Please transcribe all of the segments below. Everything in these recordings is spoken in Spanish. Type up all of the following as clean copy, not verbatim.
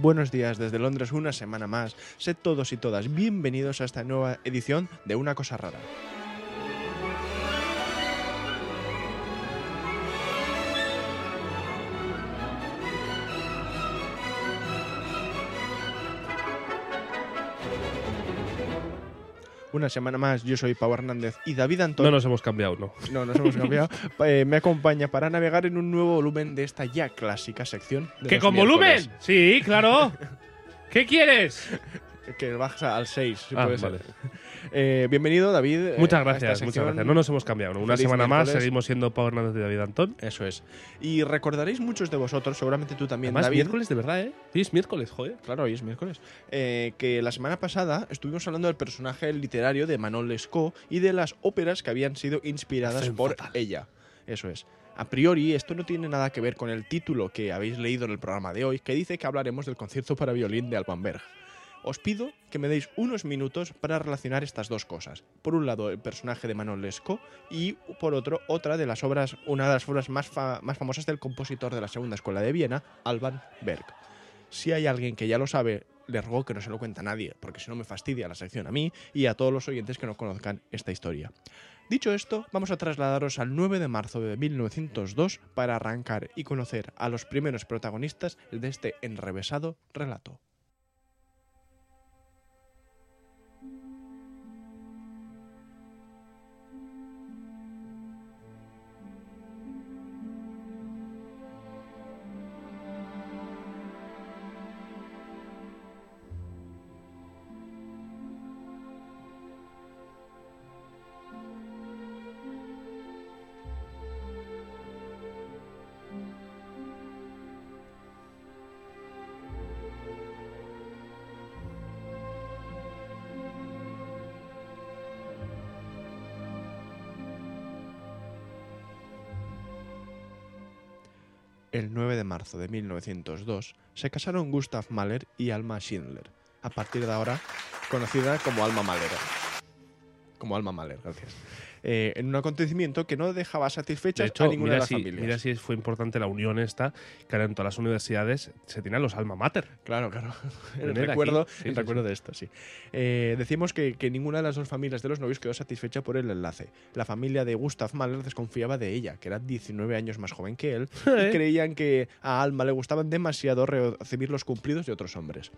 Buenos días desde Londres, una semana más. Sed todos y todas bienvenidos a esta nueva edición de Una cosa rara. Una semana más, yo soy Pau Hernández y David Antón. No nos hemos cambiado, ¿no? No nos hemos cambiado. Me acompaña para navegar en un nuevo volumen de esta ya clásica sección. ¿Qué con miércoles. Volumen? Sí, claro. ¿Qué quieres? Que bajas al 6, si puede vale. Ser. Bienvenido, David. Muchas gracias, muchas gracias. No nos hemos cambiado, ¿no? Una semana miércoles. Más, seguimos siendo Pau Hernández y David Antón. Eso es. Y recordaréis muchos de vosotros, seguramente tú también, además, David. Miércoles, de verdad, ¿eh? Sí, es miércoles, joder. Claro, hoy es miércoles. Que la semana pasada estuvimos hablando del personaje literario de Manon Lescaut y de las óperas que habían sido inspiradas por ella. Eso es. A priori, esto no tiene nada que ver con el título que habéis leído en el programa de hoy, que dice que hablaremos del concierto para violín de Alban Berg. Os pido que me deis unos minutos para relacionar estas dos cosas. Por un lado, el personaje de Manon Lescaut y, por otro, una de las obras más famosas del compositor de la Segunda Escuela de Viena, Alban Berg. Si hay alguien que ya lo sabe, le ruego que no se lo cuente a nadie, porque si no me fastidia la sección a mí y a todos los oyentes que no conozcan esta historia. Dicho esto, vamos a trasladaros al 9 de marzo de 1902 para arrancar y conocer a los primeros protagonistas de este enrevesado relato. El 9 de marzo de 1902 se casaron Gustav Mahler y Alma Schindler, a partir de ahora conocida como Alma Mahler. Como Alma Mahler, gracias. En un acontecimiento que no dejaba satisfecha de hecho, a ninguna de las familias. Mira si fue importante la unión esta, que ahora en todas las universidades se tienen los alma mater. Claro, claro. El recuerdo de esto, sí. Decimos que ninguna de las dos familias de los novios quedó satisfecha por el enlace. La familia de Gustav Mahler desconfiaba de ella, que era 19 años más joven que él, y creían que a Alma le gustaban demasiado recibir los cumplidos de otros hombres.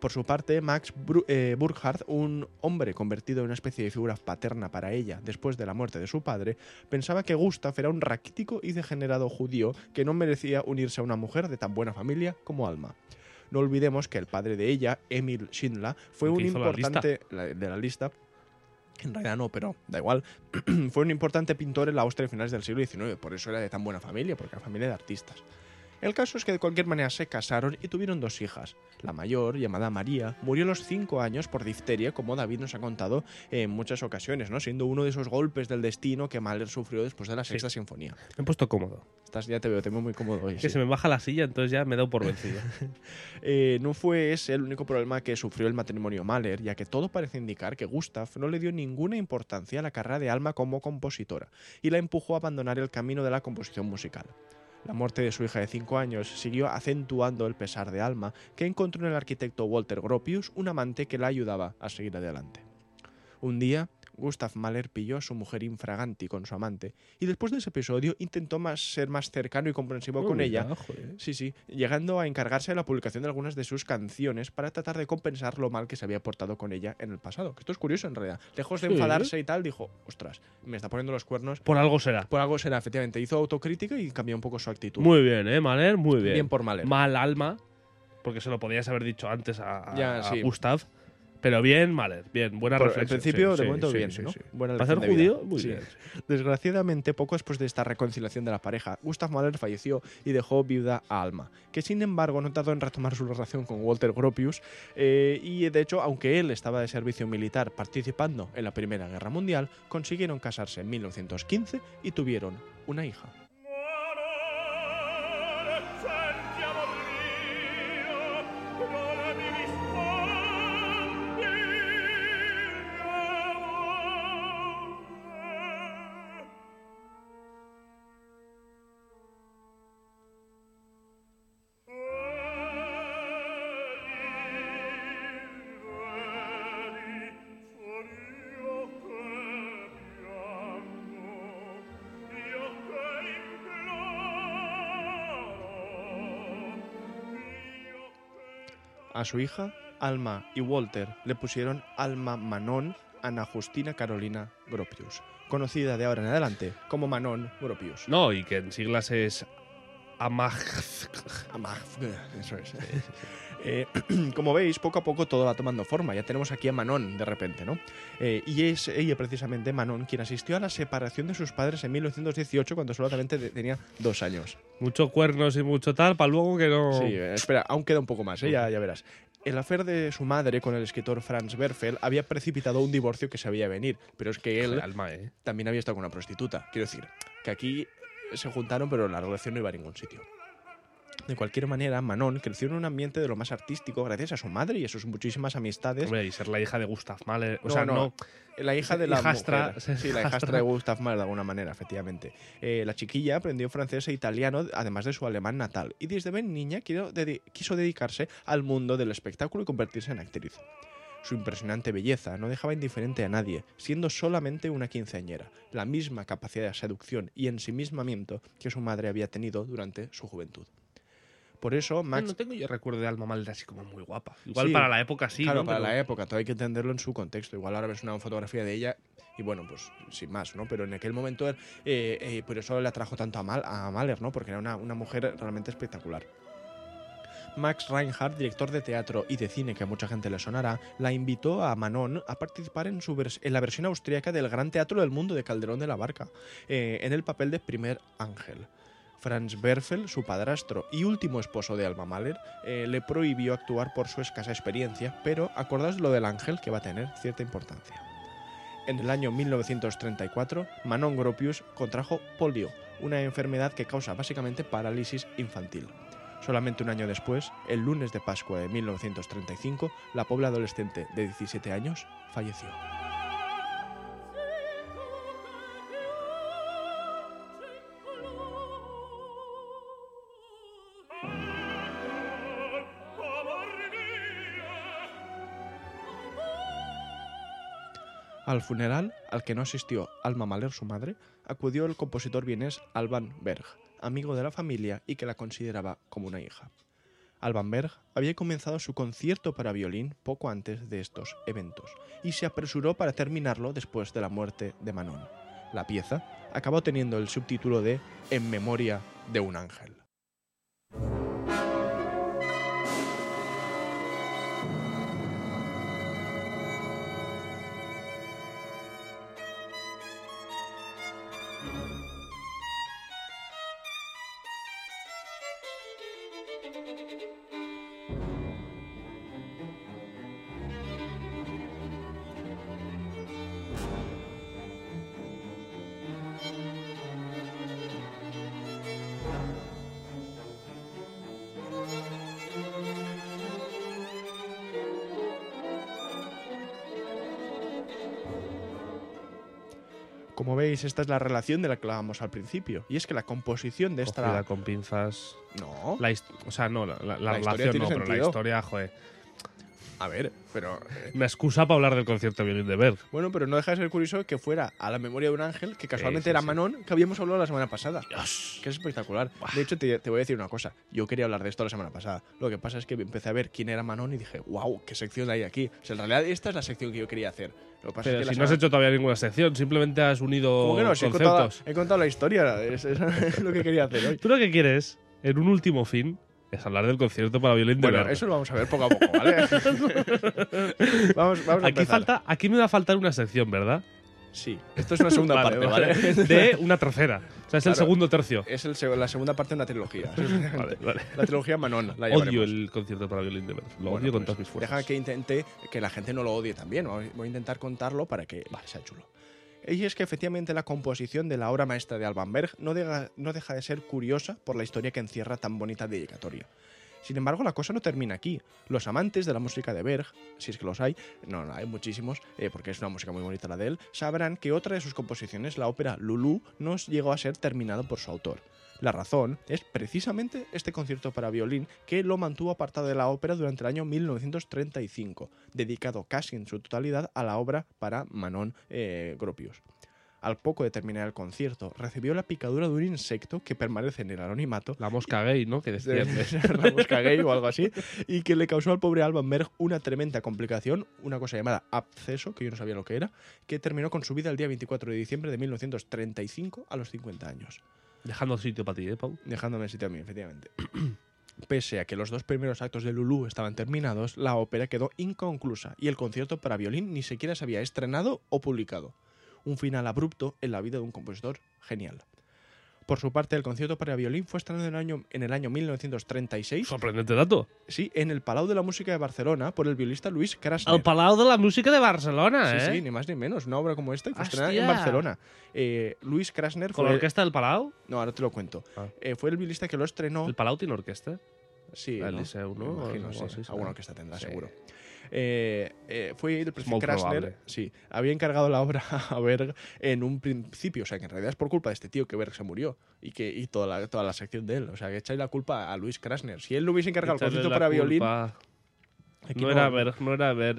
Por su parte, Max Burghardt, un hombre convertido en una especie de figura paterna para ella después de la muerte de su padre, pensaba que Gustav era un raquítico y degenerado judío que no merecía unirse a una mujer de tan buena familia como Alma. No olvidemos que el padre de ella, Emil Schindler, fue un importante de la lista. En realidad no, pero da igual. Fue un importante pintor en la Austria a finales del siglo XIX, por eso era de tan buena familia, porque era familia de artistas. El caso es que de cualquier manera se casaron y tuvieron dos hijas. La mayor, llamada María, murió a los 5 años por difteria, como David nos ha contado en muchas ocasiones, ¿no? Siendo uno de esos golpes del destino que Mahler sufrió después de la Sexta Sinfonía. Me he puesto cómodo. Ya te veo, te veo muy cómodo hoy. Se me baja la silla, entonces ya me he dado por vencido. No fue ese el único problema que sufrió el matrimonio Mahler, ya que todo parece indicar que Gustav no le dio ninguna importancia a la carrera de Alma como compositora y la empujó a abandonar el camino de la composición musical. La muerte de su hija de 5 años siguió acentuando el pesar de Alma, que encontró en el arquitecto Walter Gropius un amante que la ayudaba a seguir adelante. Un día, Gustav Mahler pilló a su mujer infraganti con su amante y después de ese episodio intentó ser más cercano y comprensivo con ella, llegando a encargarse de la publicación de algunas de sus canciones para tratar de compensar lo mal que se había portado con ella en el pasado. Esto es curioso en realidad. Lejos de enfadarse y tal, dijo, ostras, me está poniendo los cuernos. Por algo será. Por algo será, efectivamente. Hizo autocrítica y cambió un poco su actitud. Muy bien, Mahler, muy bien. Bien por Mahler. Mal alma, porque se lo podías haber dicho antes a Gustav. Pero bien, Mahler, bien, buena reflexión. Al principio, de momento, bien, ¿no? Para ser judío, muy bien. Desgraciadamente, poco después de esta reconciliación de la pareja, Gustav Mahler falleció y dejó viuda a Alma, que sin embargo no tardó en retomar su relación con Walter Gropius, y de hecho, aunque él estaba de servicio militar participando en la Primera Guerra Mundial, consiguieron casarse en 1915 y tuvieron una hija. A su hija, Alma y Walter le pusieron Alma Manon Ana Justina Carolina Gropius, conocida de ahora en adelante como Manon Gropius. No, y que en siglas es Amag, eso es. Como veis, poco a poco todo va tomando forma. Ya tenemos aquí a Manon de repente, ¿no? Y es ella precisamente, Manon, quien asistió a la separación de sus padres en 1918 cuando solamente tenía 2 años. Mucho cuernos y mucho tal, para luego que no... Sí, espera, aún queda un poco más, ya verás. El afer de su madre con el escritor Franz Werfel había precipitado un divorcio que se veía venir, pero es que él también había estado con una prostituta. Quiero decir, que aquí se juntaron, pero la relación no iba a ningún sitio. De cualquier manera, Manon creció en un ambiente de lo más artístico gracias a su madre y a sus muchísimas amistades. Hombre, y ser la hija de Gustav Mahler. La hija de la hijastra, mujer. Sí, la hijastra de Gustav Mahler, de alguna manera, efectivamente. La chiquilla aprendió francés e italiano, además de su alemán natal. Y desde bien niña quiso dedicarse al mundo del espectáculo y convertirse en actriz. Su impresionante belleza no dejaba indiferente a nadie, siendo solamente una quinceañera, la misma capacidad de seducción y ensimismamiento que su madre había tenido durante su juventud. Por eso, Max... No tengo yo recuerdo de Alma Mahler así como muy guapa. Igual sí, para la época sí, claro, ¿no? Para la época, todo hay que entenderlo en su contexto. Igual ahora ves una fotografía de ella y bueno, pues sin más, ¿no? Pero en aquel momento, por eso le atrajo tanto a Mahler, ¿no? Porque era una mujer realmente espectacular. Max Reinhardt, director de teatro y de cine que a mucha gente le sonará, la invitó a Manon a participar en la versión austríaca del Gran Teatro del Mundo de Calderón de la Barca, en el papel de primer ángel. Franz Werfel, su padrastro y último esposo de Alma Mahler, le prohibió actuar por su escasa experiencia, pero acordaos lo del ángel, que va a tener cierta importancia. En el año 1934, Manon Gropius contrajo polio, una enfermedad que causa básicamente parálisis infantil. Solamente un año después, el lunes de Pascua de 1935, la pobre adolescente de 17 años falleció. Al funeral, al que no asistió Alma Mahler, su madre, acudió el compositor vienés Alban Berg, amigo de la familia y que la consideraba como una hija. Alban Berg había comenzado su concierto para violín poco antes de estos eventos y se apresuró para terminarlo después de la muerte de Manon. La pieza acabó teniendo el subtítulo de En memoria de un ángel. Como veis, esta es la relación de la que hablábamos al principio. Y es que la composición de esta... Cogida con pinzas... No. La relación no, pero la historia, joder. A ver, Pero, una excusa para hablar del concierto de violín de Berg. Bueno, pero no deja de ser curioso que fuera A la memoria de un ángel, que casualmente era Manon, que habíamos hablado la semana pasada. Dios. Que es espectacular. Buah. De hecho, te voy a decir una cosa. Yo quería hablar de esto la semana pasada. Lo que pasa es que empecé a ver quién era Manon y dije, wow, qué sección hay aquí. O sea, en realidad esta es la sección que yo quería hacer. Lo que pasa pero es que si no has hecho todavía ninguna sección, simplemente has unido conceptos. He contado la historia. Es lo que quería hacer hoy. Tú lo que quieres, en un último fin, es hablar del concierto para violín de Berg. Bueno, eso lo vamos a ver poco a poco, ¿vale? vamos a empezar. Aquí me va a faltar una sección, ¿verdad? Sí. Esto es una segunda parte, ¿vale? De una tercera. O sea, es claro, el segundo tercio. Es la segunda parte de una trilogía. Vale. La trilogía Manon. La odio el concierto para violín de Berg. Lo odio con todas mis fuerzas. Deja que intente que la gente no lo odie también. Voy a intentar contarlo para que sea chulo. Y es que efectivamente la composición de la obra maestra de Alban Berg no deja de ser curiosa por la historia que encierra tan bonita dedicatoria. Sin embargo, la cosa no termina aquí. Los amantes de la música de Berg, si es que los hay, no hay muchísimos, porque es una música muy bonita la de él, sabrán que otra de sus composiciones, la ópera Lulu, no llegó a ser terminada por su autor. La razón es precisamente este concierto para violín que lo mantuvo apartado de la ópera durante el año 1935, dedicado casi en su totalidad a la obra para Manon Gropius. Al poco de terminar el concierto, recibió la picadura de un insecto que permanece en el anonimato. La mosca gay, ¿no? Que decía. La mosca gay o algo así. Y que le causó al pobre Alban Berg una tremenda complicación, una cosa llamada absceso, que yo no sabía lo que era, que terminó con su vida el día 24 de diciembre de 1935 a los 50 años. Dejando sitio para ti, ¿eh, Pau? Dejándome sitio a mí, efectivamente. Pese a que los dos primeros actos de Lulu estaban terminados, la ópera quedó inconclusa y el concierto para violín ni siquiera se había estrenado o publicado. Un final abrupto en la vida de un compositor genial. Por su parte, el concierto para violín fue estrenado en el año 1936. Sorprendente dato. Sí, en el Palau de la Música de Barcelona por el violista Luis Krasner. El Palau de la Música de Barcelona, ¿eh? Sí, ni más ni menos. Una obra como esta fue estrenada en Barcelona. Luis Krasner fue... ¿Con la orquesta del Palau? No, ahora te lo cuento. Ah. Fue el violista que lo estrenó... ¿El Palau tiene orquesta? Sí, ¿no? Liceu, ¿no? Imagino, sí. Sí, alguna orquesta tendrá, sí, seguro. Fue el profesor Krasner, sí, había encargado la obra a Berg en un principio, o sea que en realidad es por culpa de este tío que Berg se murió y toda la sección de él, o sea que echáis la culpa a Luis Krasner. Si él lo hubiese encargado el concierto para violín, no era Berg,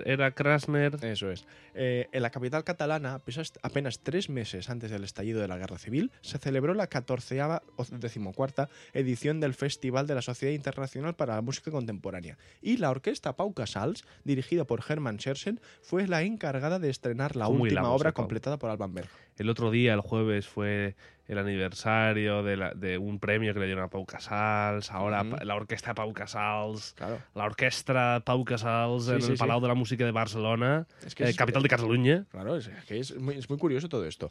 era Krasner. Eso es. En la capital catalana, apenas 3 meses antes del estallido de la Guerra Civil, se celebró la 14ª o 14ª edición del Festival de la Sociedad Internacional para la Música Contemporánea. Y la orquesta Pau Casals, dirigida por Hermann Scherchen, fue la encargada de estrenar la última obra completada por Alban Berg. El otro día, el jueves, fue el aniversario de un premio que le dieron a Pau Casals, ahora la orquesta Pau Casals, claro, la orquesta Pau Casals, sí, en el Palau de la Música de Barcelona, es que capital de Cataluña. Claro, es muy curioso todo esto.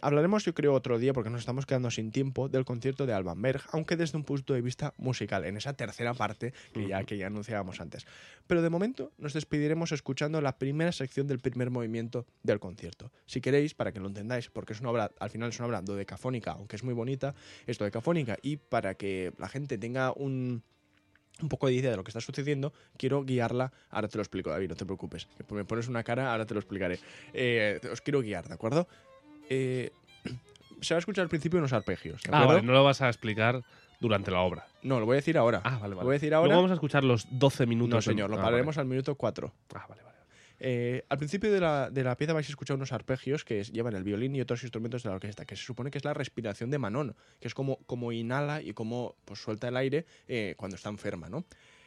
Hablaremos, yo creo, otro día, porque nos estamos quedando sin tiempo, del concierto de Alban Berg, aunque desde un punto de vista musical, en esa tercera parte que ya anunciábamos antes. Pero de momento nos despediremos escuchando la primera sección del primer movimiento del concierto. Si queréis, para que lo entendáis, porque es una obra, al final es una obra dodecafónica, aunque es muy bonita, es dodecafónica, y para que la gente tenga un poco de idea de lo que está sucediendo, quiero guiarla. Ahora te lo explico, David, no te preocupes. Me pones una cara, ahora te lo explicaré. Os quiero guiar, ¿de acuerdo? Se va a escuchar al principio unos arpegios. ¿De acuerdo? Vale, no lo vas a explicar durante la obra. No, lo voy a decir ahora. Ah, vale. Lo voy a decir ahora. No vamos a escuchar los 12 minutos. No, señor, lo pararemos al minuto 4. Ah, vale. Al principio de la pieza vais a escuchar unos arpegios que llevan el violín y otros instrumentos de la orquesta, que se supone que es la respiración de Manon, que es como inhala y como pues, suelta el aire cuando está enferma, ¿no?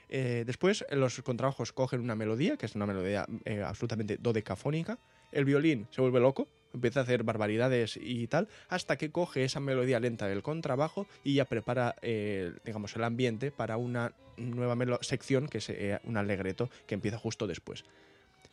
Después los contrabajos cogen una melodía, que es una melodía absolutamente dodecafónica. El violín se vuelve loco, empieza a hacer barbaridades y tal, hasta que coge esa melodía lenta del contrabajo y ya prepara, digamos, el ambiente para una nueva sección, que es un alegreto, que empieza justo después.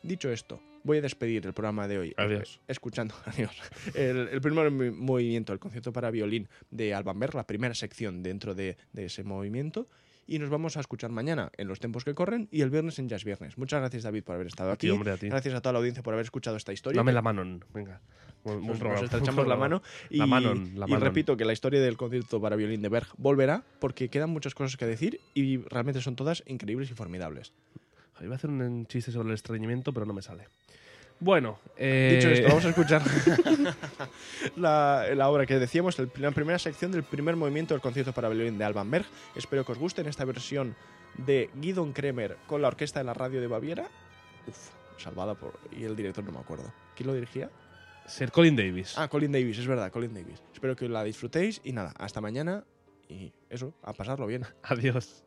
Dicho esto, voy a despedir el programa de hoy. Adiós. Escuchando, adiós, el primer movimiento, el concierto para violín de Alban Berg, la primera sección dentro de ese movimiento. Y nos vamos a escuchar mañana en Los Tiempos que Corren y el viernes en Jazz Viernes. Muchas gracias, David, por haber estado aquí. Hombre, a ti. Gracias a toda la audiencia por haber escuchado esta historia. Dame la Manon, venga. Nos estrechamos la mano. Y, la Manon. Y repito que la historia del concierto para violín de Berg volverá, porque quedan muchas cosas que decir y realmente son todas increíbles y formidables. Iba a hacer un chiste sobre el estreñimiento, pero no me sale. Bueno, dicho esto, vamos a escuchar la obra que decíamos, la primera sección del primer movimiento del concierto para violín de Alban Berg. Espero que os guste en esta versión de Gidon Kremer con la orquesta de la radio de Baviera Uf, salvada por... Y el director no me acuerdo. ¿Quién lo dirigía? Ser Colin Davis. Ah, Colin Davis, es verdad, Colin Davis. Espero que la disfrutéis y nada, hasta mañana y eso, a pasarlo bien. Adiós.